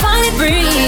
Finally breathe.